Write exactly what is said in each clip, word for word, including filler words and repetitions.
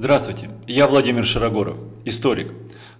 Здравствуйте, я Владимир Широгоров, историк,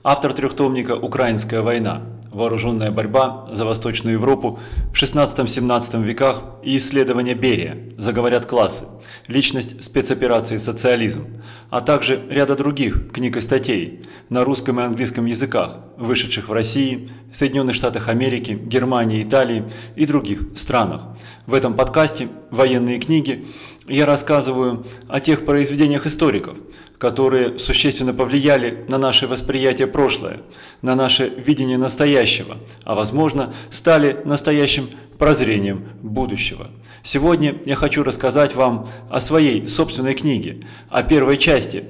автор трехтомника «Украинская война. Вооруженная борьба за Восточную Европу в шестнадцатом-семнадцатом веках и исследования Берия, заговорят классы, личность спецоперации социализм», а также ряда других книг и статей на русском и английском языках, вышедших в России, Соединенных Штатах Америки, Германии, Италии и других странах. В этом подкасте «Военные книги» я рассказываю о тех произведениях историков, которые существенно повлияли на наше восприятие прошлое, на наше видение настоящего, а возможно, стали настоящим прозрением будущего. Сегодня я хочу рассказать вам о своей собственной книге, о первой части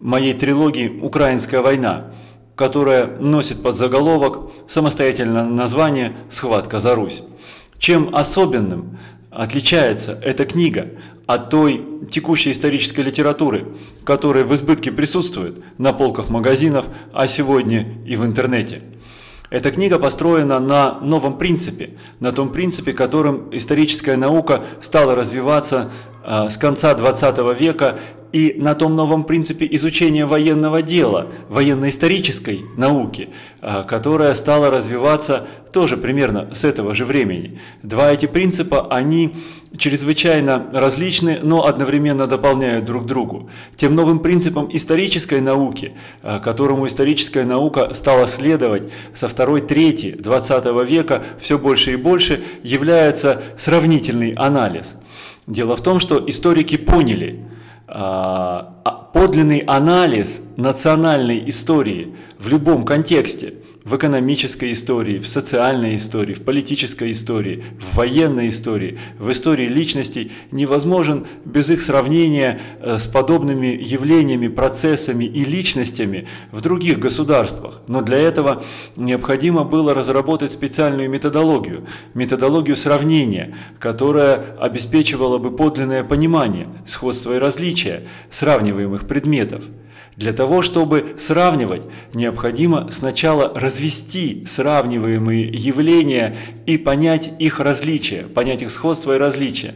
моей трилогии «Украинская война», которая носит под заголовок самостоятельное название «Схватка за Русь». Чем особенным отличается эта книга от той текущей исторической литературы, которая в избытке присутствует на полках магазинов, а сегодня и в интернете? Эта книга построена на новом принципе, на том принципе, которым историческая наука стала развиваться с конца двадцатого века, и на том новом принципе изучения военного дела, военно-исторической науки, которая стала развиваться тоже примерно с этого же времени. Два эти принципа, они чрезвычайно различны, но одновременно дополняют друг другу. Тем новым принципом исторической науки, которому историческая наука стала следовать со второго-третьего двадцатого века все больше и больше, является сравнительный анализ. Дело в том, что историки поняли, подлинный анализ национальной истории в любом контексте, в экономической истории, в социальной истории, в политической истории, в военной истории, в истории личностей невозможен без их сравнения с подобными явлениями, процессами и личностями в других государствах. Но для этого необходимо было разработать специальную методологию, методологию сравнения, которая обеспечивала бы подлинное понимание, сходство и различия сравниваемых предметов. Для того, чтобы сравнивать, необходимо сначала развести сравниваемые явления и понять их различия, понять их сходство и различия.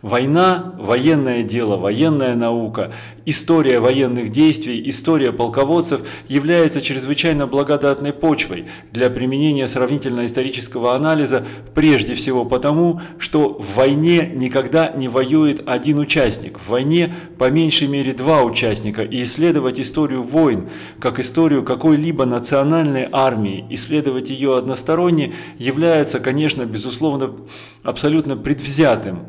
Война, военное дело, военная наука, история военных действий, история полководцев является чрезвычайно благодатной почвой для применения сравнительно-исторического анализа, прежде всего потому, что в войне никогда не воюет один участник. В войне по меньшей мере два участника, и исследовать историю войн, как историю какой-либо национальной армии, исследовать ее односторонне, является, конечно, безусловно, абсолютно предвзятым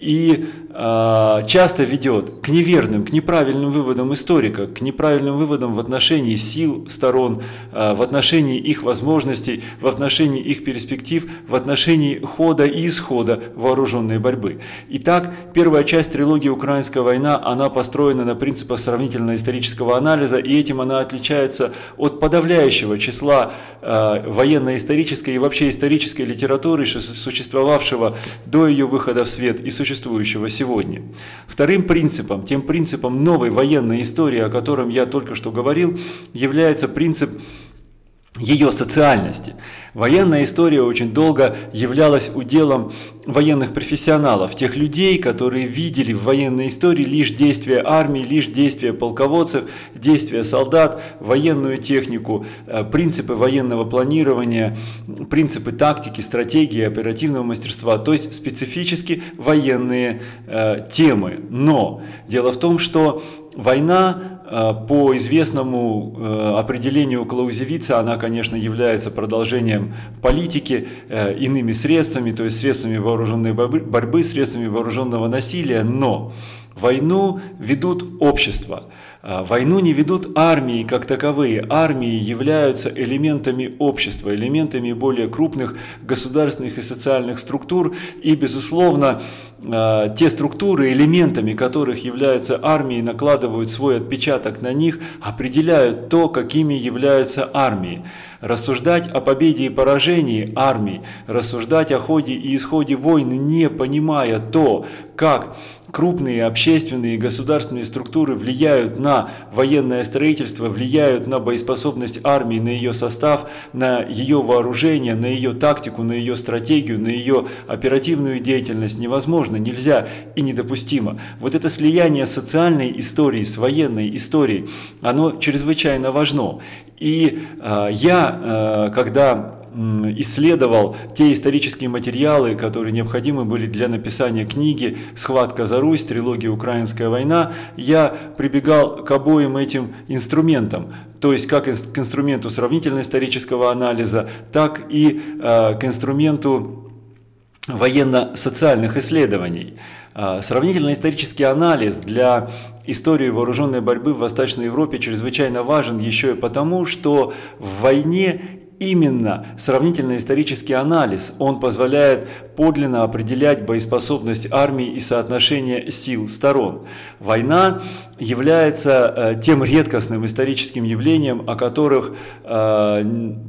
и э, часто ведет к неверным, к неправильным выводам историка, к неправильным выводам в отношении сил сторон, э, в отношении их возможностей, в отношении их перспектив, в отношении хода и исхода вооруженной борьбы. Итак, первая часть трилогии «Украинская война», она построена на принципах сравнительно-исторического анализа, и этим она отличается от подавляющего числа э, военно-исторической и вообще исторической литературы, существовавшего до ее выхода в свет и существовавшего существующего сегодня. Вторым принципом, тем принципом новой военной истории, о котором я только что говорил, является принцип ее социальности. Военная история очень долго являлась уделом военных профессионалов, тех людей, которые видели в военной истории лишь действия армии, лишь действия полководцев, действия солдат, военную технику, принципы военного планирования, принципы тактики, стратегии, оперативного мастерства, то есть специфически военные э, темы. Но дело в том, что война, по известному определению Клаузевица, она, конечно, является продолжением политики иными средствами, то есть средствами вооруженной борьбы, средствами вооруженного насилия, но войну ведут общества. Войну не ведут армии как таковые. Армии являются элементами общества, элементами более крупных государственных и социальных структур. И, безусловно, те структуры, элементами которых являются армии, накладывают свой отпечаток на них, определяют то, какими являются армии. Рассуждать о победе и поражении армии, рассуждать о ходе и исходе войны, не понимая то, как крупные общественные и государственные структуры влияют на военное строительство, влияют на боеспособность армии, на ее состав, на ее вооружение, на ее тактику, на ее стратегию, на ее оперативную деятельность. Невозможно, нельзя и недопустимо. Вот это слияние социальной истории с военной историей, оно чрезвычайно важно. И э, я, э, когда... исследовал те исторические материалы, которые необходимы были для написания книги «Схватка за Русь», трилогии «Украинская война», я прибегал к обоим этим инструментам, то есть как к инструменту сравнительно-исторического анализа, так и э, к инструменту военно-социальных исследований. Сравнительно-исторический анализ для истории вооруженной борьбы в Восточной Европе чрезвычайно важен еще и потому, что в войне именно сравнительно-исторический анализ, он позволяет подлинно определять боеспособность армии и соотношение сил сторон. Война является тем редкостным историческим явлением, о которых э,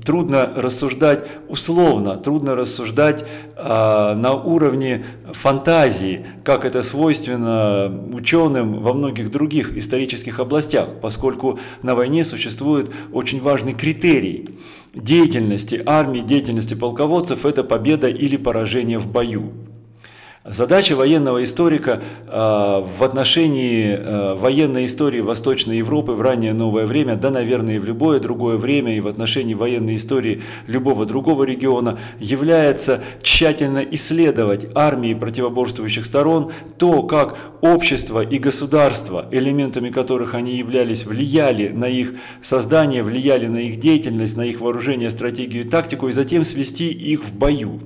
трудно рассуждать условно, трудно рассуждать э, на уровне фантазии, как это свойственно ученым во многих других исторических областях, поскольку на войне существует очень важный критерий деятельности армии, деятельности полководцев – это победа или поражение в бою. Задача военного историка э, в отношении э, военной истории Восточной Европы в раннее новое время, да, наверное, и в любое другое время, и в отношении военной истории любого другого региона, является тщательно исследовать армии противоборствующих сторон, то, как общество и государство, элементами которых они являлись, влияли на их создание, влияли на их деятельность, на их вооружение, стратегию и тактику, и затем свести их в бою.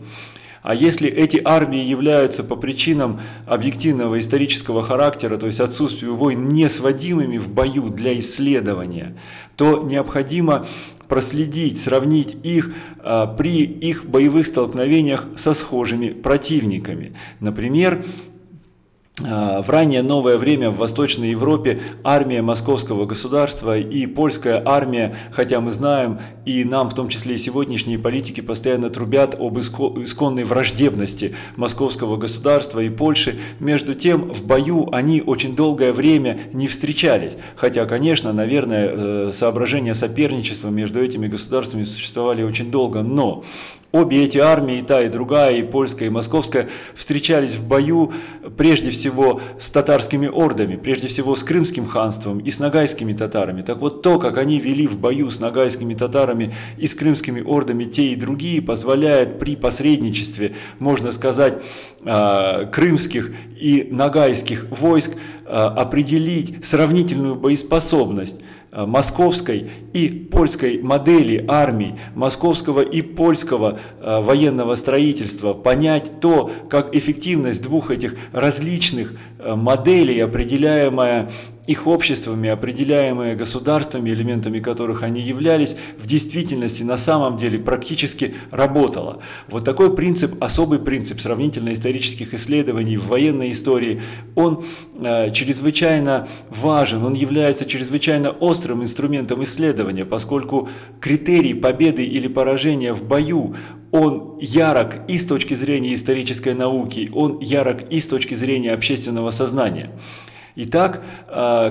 А если эти армии являются по причинам объективного исторического характера, то есть отсутствию войн, несводимыми в бою для исследования, то необходимо проследить, сравнить их а, при их боевых столкновениях со схожими противниками. Например, в раннее новое время в Восточной Европе армия Московского государства и польская армия, хотя мы знаем, и нам в том числе и сегодняшние политики постоянно трубят об исконной враждебности Московского государства и Польши, между тем в бою они очень долгое время не встречались. Хотя, конечно, наверное, соображения соперничества между этими государствами существовали очень долго, но обе эти армии, и та, и другая, и польская, и московская, встречались в бою прежде всего с татарскими ордами, прежде всего с Крымским ханством и с ногайскими татарами. Так вот, то, как они вели в бою с ногайскими татарами и с крымскими ордами те и другие, позволяет при посредничестве, можно сказать, крымских и ногайских войск определить сравнительную боеспособность московской и польской модели армии, московского и польского военного строительства, понять то, как эффективность двух этих различных моделей, определяемая их обществами, определяемые государствами, элементами которых они являлись, в действительности, на самом деле, практически работало. Вот такой принцип, особый принцип сравнительно-исторических исследований в военной истории, он э, чрезвычайно важен, он является чрезвычайно острым инструментом исследования, поскольку критерий победы или поражения в бою, он ярок и с точки зрения исторической науки, он ярок и с точки зрения общественного сознания. Итак,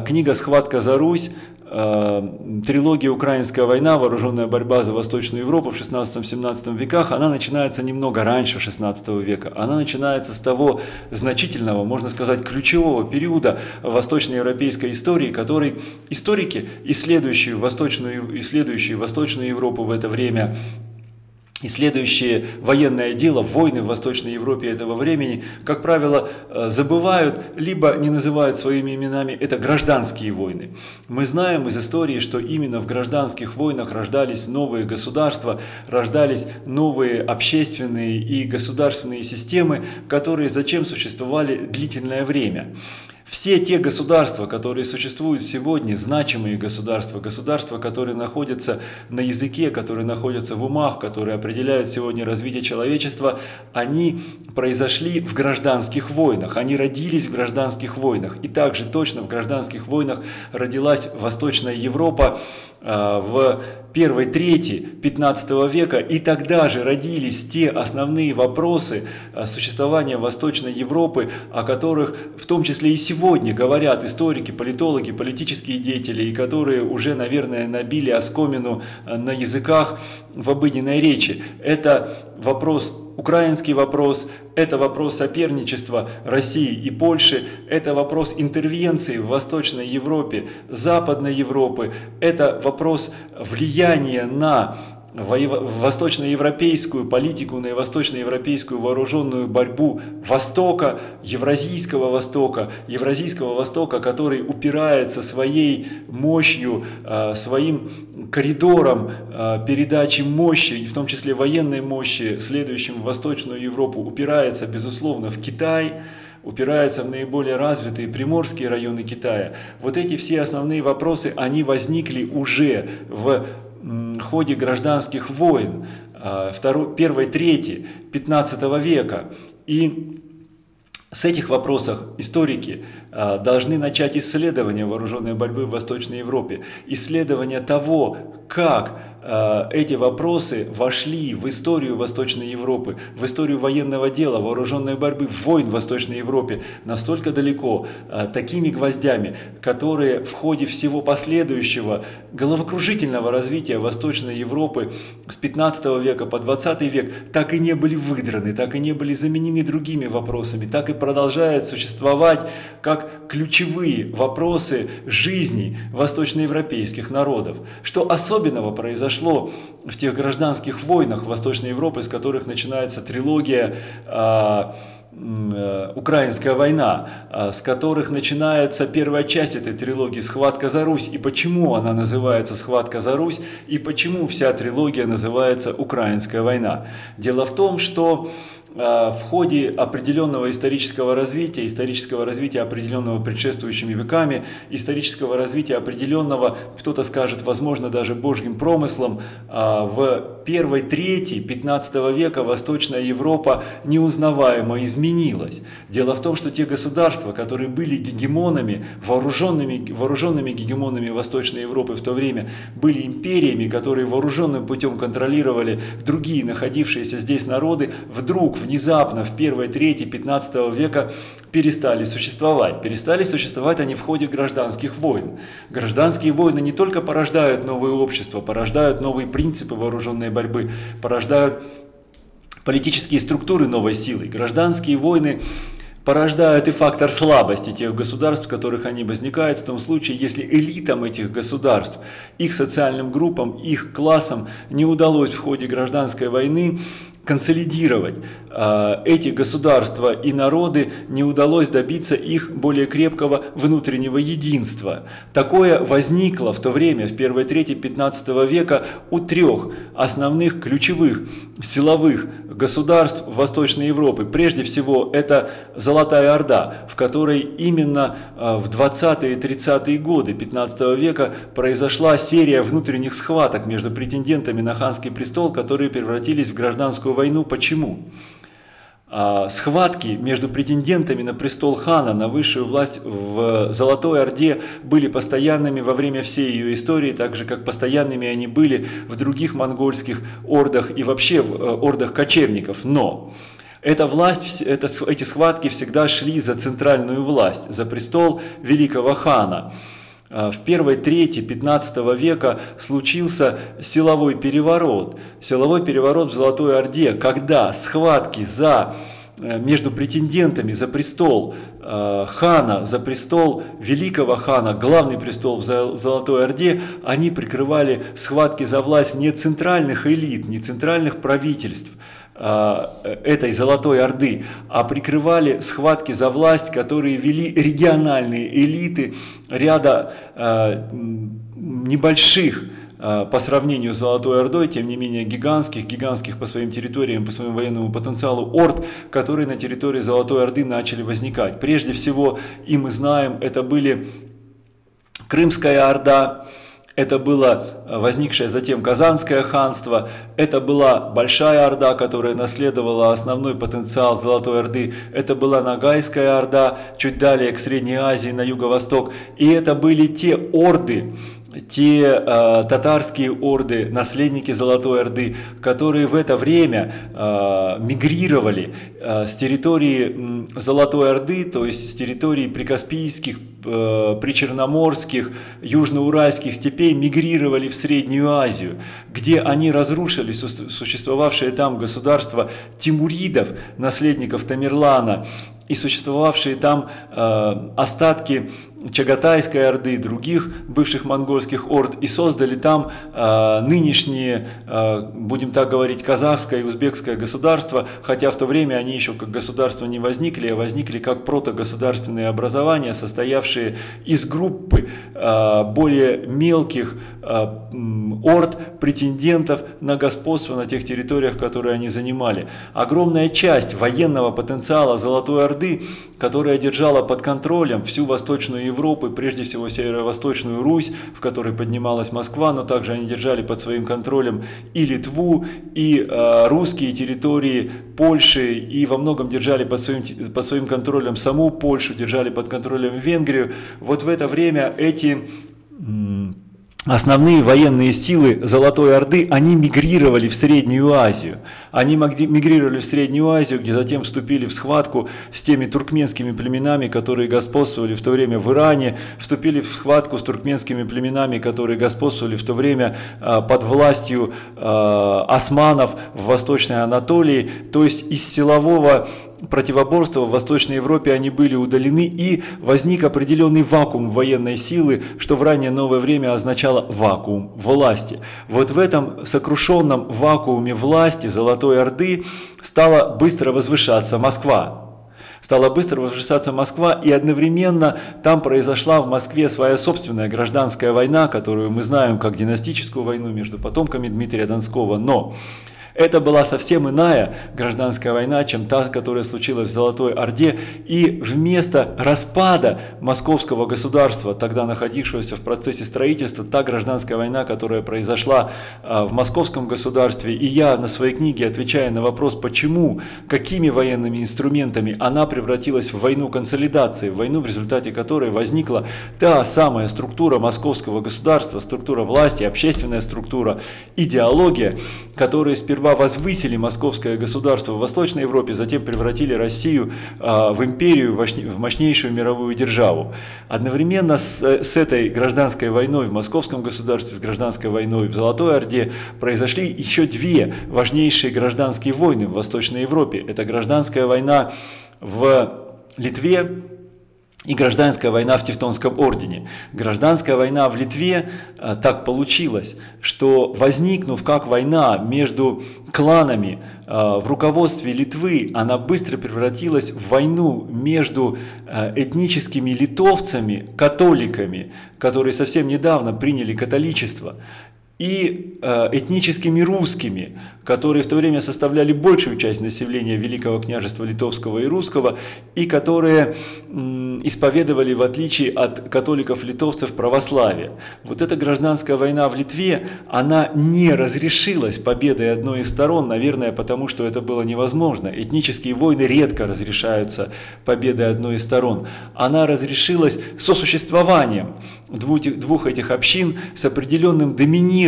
книга «Схватка за Русь», трилогия «Украинская война. Вооруженная борьба за Восточную Европу» в шестнадцатом-семнадцатом веках, она начинается немного раньше шестнадцатого века. Она начинается с того значительного, можно сказать, ключевого периода восточноевропейской истории, который историки, исследующие Восточную, исследующие Восточную Европу в это время, исследующие военное дело, войны в Восточной Европе этого времени, как правило, забывают, либо не называют своими именами, это гражданские войны. Мы знаем из истории, что именно в гражданских войнах рождались новые государства, рождались новые общественные и государственные системы, которые зачем существовали длительное время. Все те государства, которые существуют сегодня, значимые государства, государства, которые находятся на языке, которые находятся в умах, которые определяют сегодня развитие человечества, они произошли в гражданских войнах, они родились в гражданских войнах. И также точно в гражданских войнах родилась Восточная Европа в первой трети пятнадцатого века, и тогда же родились те основные вопросы существования Восточной Европы, о которых в том числе и сегодня говорят историки, политологи, политические деятели, и которые уже, наверное, набили оскомину на языках в обыденной речи. Это вопрос, украинский вопрос, это вопрос соперничества России и Польши, это вопрос интервенции в Восточной Европе, Западной Европы, это вопрос влияния на восточноевропейскую политику, на восточноевропейскую вооруженную борьбу Востока, Евразийского Востока, Евразийского Востока, который упирается своей мощью, своим коридором передачи мощи, в том числе военной мощи, следующим в Восточную Европу, упирается, безусловно, в Китай, упирается в наиболее развитые приморские районы Китая. Вот эти все основные вопросы, они возникли уже в в ходе гражданских войн второй, первой трети пятнадцатого века. И с этих вопросов историки должны начать исследование вооруженной борьбы в Восточной Европе, исследование того, как эти вопросы вошли в историю Восточной Европы, в историю военного дела, вооруженной борьбы, войн в Восточной Европе настолько далеко, такими гвоздями, которые в ходе всего последующего головокружительного развития Восточной Европы с пятнадцатого века по двадцатый век так и не были выдраны, так и не были заменены другими вопросами, так и продолжают существовать как ключевые вопросы жизни восточноевропейских народов. Что особенного произошло в тех гражданских войнах Восточной Европы, из которых начинается трилогия э, э, «Украинская война», э, с которых начинается первая часть этой трилогии «Схватка за Русь», и почему она называется «Схватка за Русь», и почему вся трилогия называется «Украинская война». Дело в том, что в ходе определенного исторического развития, исторического развития определенного предшествующими веками, исторического развития определенного, кто-то скажет, возможно, даже божьим промыслом, в первой трети пятнадцатого века Восточная Европа неузнаваемо изменилась. Дело в том, что те государства, которые были гегемонами, вооруженными, вооруженными гегемонами Восточной Европы в то время, были империями, которые вооруженным путем контролировали другие находившиеся здесь народы, вдруг в внезапно в первой трети пятнадцатого века перестали существовать. Перестали существовать они в ходе гражданских войн. Гражданские войны не только порождают новые общества, порождают новые принципы вооруженной борьбы, порождают политические структуры новой силы. Гражданские войны порождают и фактор слабости тех государств, в которых они возникают, в том случае, если элитам этих государств, их социальным группам, их классам не удалось в ходе гражданской войны консолидировать эти государства и народы, не удалось добиться их более крепкого внутреннего единства. Такое возникло в то время, в первой трети пятнадцатого века, у трех основных ключевых силовых государств Восточной Европы. Прежде всего, это Золотая Орда, в которой именно в двадцатые и тридцатые годы пятнадцатого века произошла серия внутренних схваток между претендентами на ханский престол, которые превратились в гражданскую войну. Почему? Схватки между претендентами на престол хана, на высшую власть в Золотой Орде, были постоянными во время всей ее истории, так же как постоянными они были в других монгольских ордах и вообще в ордах кочевников. Но эта власть, это, эти схватки всегда шли за центральную власть, за престол великого хана. В первой трети пятнадцатого века случился силовой переворот, силовой переворот в Золотой Орде, когда схватки за, между претендентами за престол хана, за престол великого хана, главный престол в Золотой Орде, они прикрывали схватки за власть не центральных элит, не центральных правительств этой Золотой Орды, а прикрывали схватки за власть, которые вели региональные элиты ряда э, небольших э, по сравнению с Золотой Ордой, тем не менее гигантских, гигантских по своим территориям, по своему военному потенциалу орд, которые на территории Золотой Орды начали возникать. Прежде всего, и мы знаем, это были Крымская Орда, это было возникшее затем Казанское ханство, это была Большая Орда, которая наследовала основной потенциал Золотой Орды, это была Ногайская Орда, чуть далее к Средней Азии, на юго-восток, и это были те орды, те э, татарские орды, наследники Золотой Орды, которые в это время э, мигрировали э, с территории э, Золотой Орды, то есть с территории прикаспийских, э, причерноморских, южноуральских степей, мигрировали в Среднюю Азию, где они разрушили су- существовавшее там государство тимуридов, наследников Тамерлана, и существовавшие там э, остатки Чагатайской Орды, других бывших монгольских орд, и создали там э, нынешние, э, будем так говорить, казахское и узбекское государство, хотя в то время они еще как государство не возникли, а возникли как протогосударственные образования, состоявшие из группы э, более мелких э, орд, претендентов на господство на тех территориях, которые они занимали. Огромная часть военного потенциала Золотой Орды, которая держала под контролем всю Восточную Европу, Европы, прежде всего Северо-Восточную Русь, в которой поднималась Москва, но также они держали под своим контролем и Литву, и э, русские территории Польши, и во многом держали под своим, под своим контролем саму Польшу, держали под контролем Венгрию. Вот в это время эти м- основные военные силы Золотой Орды, они мигрировали в Среднюю Азию. Они мигрировали в Среднюю Азию, где затем вступили в схватку с теми туркменскими племенами, которые господствовали в то время в Иране, вступили в схватку с туркменскими племенами, которые господствовали в то время под властью османов в Восточной Анатолии, то есть из силового противоборства в Восточной Европе они были удалены, и возник определенный вакуум военной силы, что в раннее новое время означало вакуум власти. Вот в этом сокрушенном вакууме власти Золотой Орды стала быстро возвышаться Москва. Стала быстро возвышаться Москва, и одновременно там произошла в Москве своя собственная гражданская война, которую мы знаем как династическую войну между потомками Дмитрия Донского, но это была совсем иная гражданская война, чем та, которая случилась в Золотой Орде, и вместо распада Московского государства, тогда находившегося в процессе строительства, та гражданская война, которая произошла в Московском государстве, и я на своей книге, отвечая на вопрос, почему, какими военными инструментами она превратилась в войну консолидации, в войну, в результате которой возникла та самая структура Московского государства, структура власти, общественная структура, идеология, которая сперва возвысили Московское государство в Восточной Европе, затем превратили Россию в империю, в мощнейшую мировую державу. Одновременно с, с этой гражданской войной в Московском государстве, с гражданской войной в Золотой Орде произошли еще две важнейшие гражданские войны в Восточной Европе. Это гражданская война в Литве и гражданская война в Тевтонском ордене. Гражданская война в Литве, так получилось, что возникнув как война между кланами в руководстве Литвы, она быстро превратилась в войну между этническими литовцами, католиками, которые совсем недавно приняли католичество, и этническими русскими, которые в то время составляли большую часть населения Великого княжества Литовского и Русского, и которые исповедовали, в отличие от католиков-литовцев, православие. Вот эта гражданская война в Литве, она не разрешилась победой одной из сторон, наверное, потому что это было невозможно. Этнические войны редко разрешаются победой одной из сторон. Она разрешилась сосуществованием двух этих общин с определенным доминированием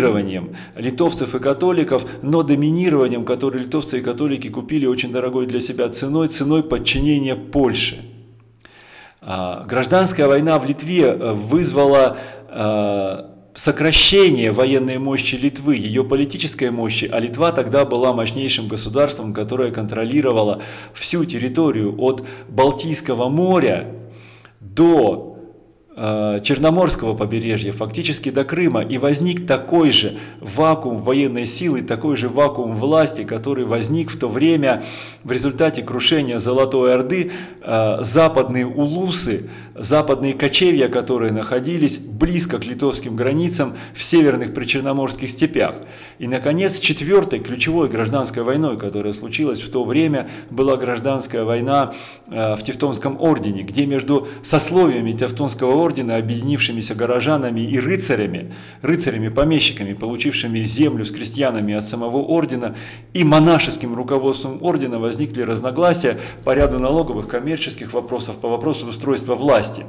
литовцев и католиков, но доминированием, которое литовцы и католики купили очень дорогой для себя ценой, ценой подчинения Польше. Гражданская война в Литве вызвала сокращение военной мощи Литвы, ее политической мощи, а Литва тогда была мощнейшим государством, которое контролировало всю территорию от Балтийского моря до Черноморского побережья, фактически до Крыма, и возник такой же вакуум военной силы, такой же вакуум власти, который возник в то время в результате крушения Золотой Орды. Западные улусы, западные кочевья, которые находились близко к литовским границам в северных причерноморских степях. И, наконец, четвертой ключевой гражданской войной, которая случилась в то время, была гражданская война в Тевтонском ордене, где между сословиями Тевтонского ордена, ордена, объединившимися горожанами и рыцарями, рыцарями-помещиками, получившими землю с крестьянами от самого ордена, и монашеским руководством ордена возникли разногласия по ряду налоговых, коммерческих вопросов, по вопросу устройства власти.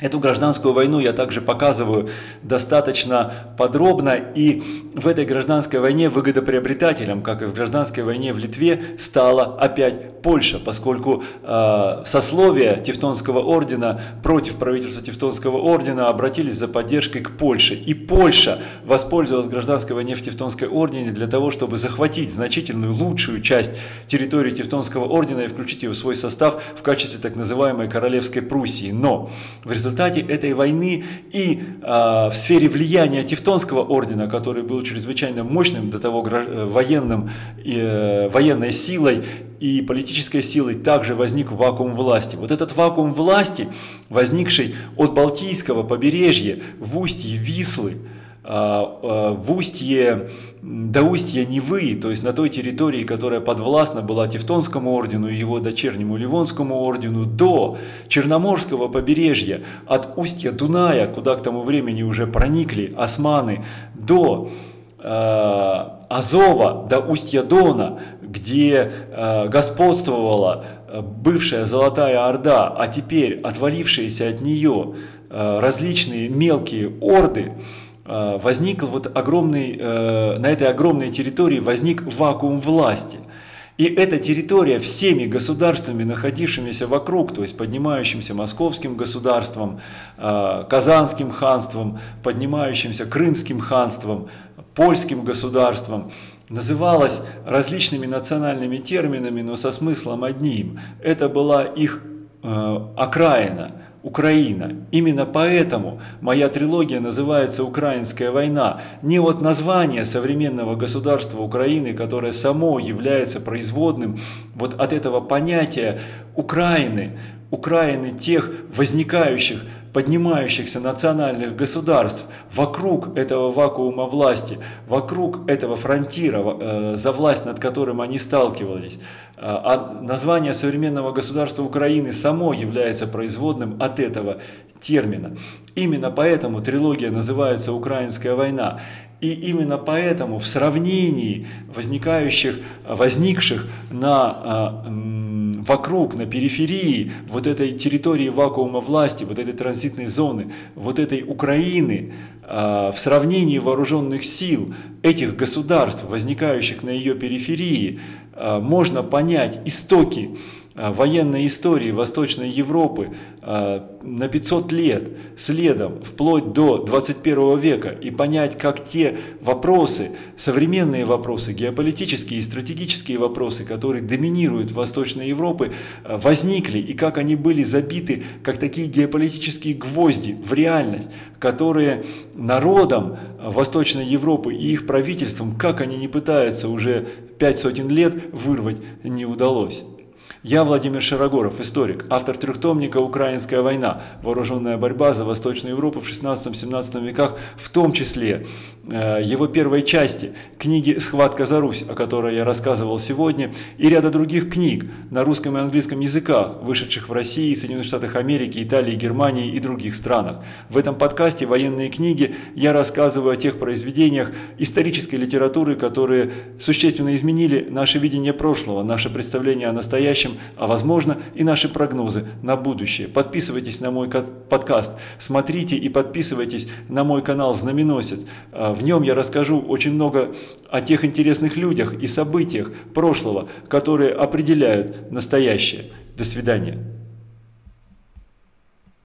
Эту гражданскую войну я также показываю достаточно подробно, и в этой гражданской войне выгодоприобретателем, как и в гражданской войне в Литве, стала опять Польша, поскольку э, сословия Тевтонского ордена против правительства Тевтонского ордена обратились за поддержкой к Польше. И Польша воспользовалась гражданской войной в Тевтонском ордене для того, чтобы захватить значительную, лучшую часть территории Тевтонского ордена и включить ее в свой состав в качестве так называемой Королевской Пруссии. Но в результате В результате этой войны и э, в сфере влияния Тевтонского ордена, который был чрезвычайно мощным до того военным, э, военной силой и политической силой, также возник вакуум власти. Вот этот вакуум власти, возникший от Балтийского побережья в устье Вислы, в устье, до устья Невы, то есть на той территории, которая подвластна была Тевтонскому ордену и его дочернему Ливонскому ордену, до Черноморского побережья, от устья Дуная, куда к тому времени уже проникли османы, до э, Азова, до устья Дона, где э, господствовала бывшая Золотая Орда, а теперь отвалившиеся от нее э, различные мелкие орды. Возник вот огромный, на этой огромной территории возник вакуум власти. И эта территория всеми государствами, находившимися вокруг, то есть поднимающимся Московским государством, Казанским ханством, поднимающимся Крымским ханством, Польским государством, называлась различными национальными терминами, но со смыслом одним. Это была их окраина. Украина. Именно поэтому моя трилогия называется «Украинская война». Не от названия современного государства Украины, которое само является производным вот от этого понятия Украины, Украины тех возникающих, поднимающихся национальных государств вокруг этого вакуума власти, вокруг этого фронтира, э, за власть, над которым они сталкивались. А название современного государства Украины само является производным от этого термина. Именно поэтому трилогия называется «Украинская война». И именно поэтому в сравнении возникающих, возникших на, э, вокруг, на периферии вот этой территории вакуума власти, вот этой транзитной зоны, вот этой Украины, э, в сравнении вооруженных сил этих государств, возникающих на ее периферии, э, можно понять истоки военной истории Восточной Европы на пятьсот лет следом, вплоть до двадцать первого века, и понять, как те вопросы, современные вопросы, геополитические и стратегические вопросы, которые доминируют в Восточной Европе, возникли, и как они были забиты, как такие геополитические гвозди в реальность, которые народам Восточной Европы и их правительствам, как они не пытаются уже пять сотен лет, вырвать не удалось. Я Владимир Широгоров, историк, автор трехтомника «Украинская война. Вооруженная борьба за Восточную Европу в шестнадцатом-семнадцатом веках», в том числе э, его первой части, книги «Схватка за Русь», о которой я рассказывал сегодня, и ряда других книг на русском и английском языках, вышедших в России, Соединенных Штатах Америки, Италии, Германии и других странах. В этом подкасте «Военные книги» я рассказываю о тех произведениях исторической литературы, которые существенно изменили наше видение прошлого, наше представление о настоящем, а возможно и наши прогнозы на будущее. Подписывайтесь на мой подкаст, смотрите и подписывайтесь на мой канал «Знаменосец». В нем я расскажу очень много о тех интересных людях и событиях прошлого, которые определяют настоящее. До свидания.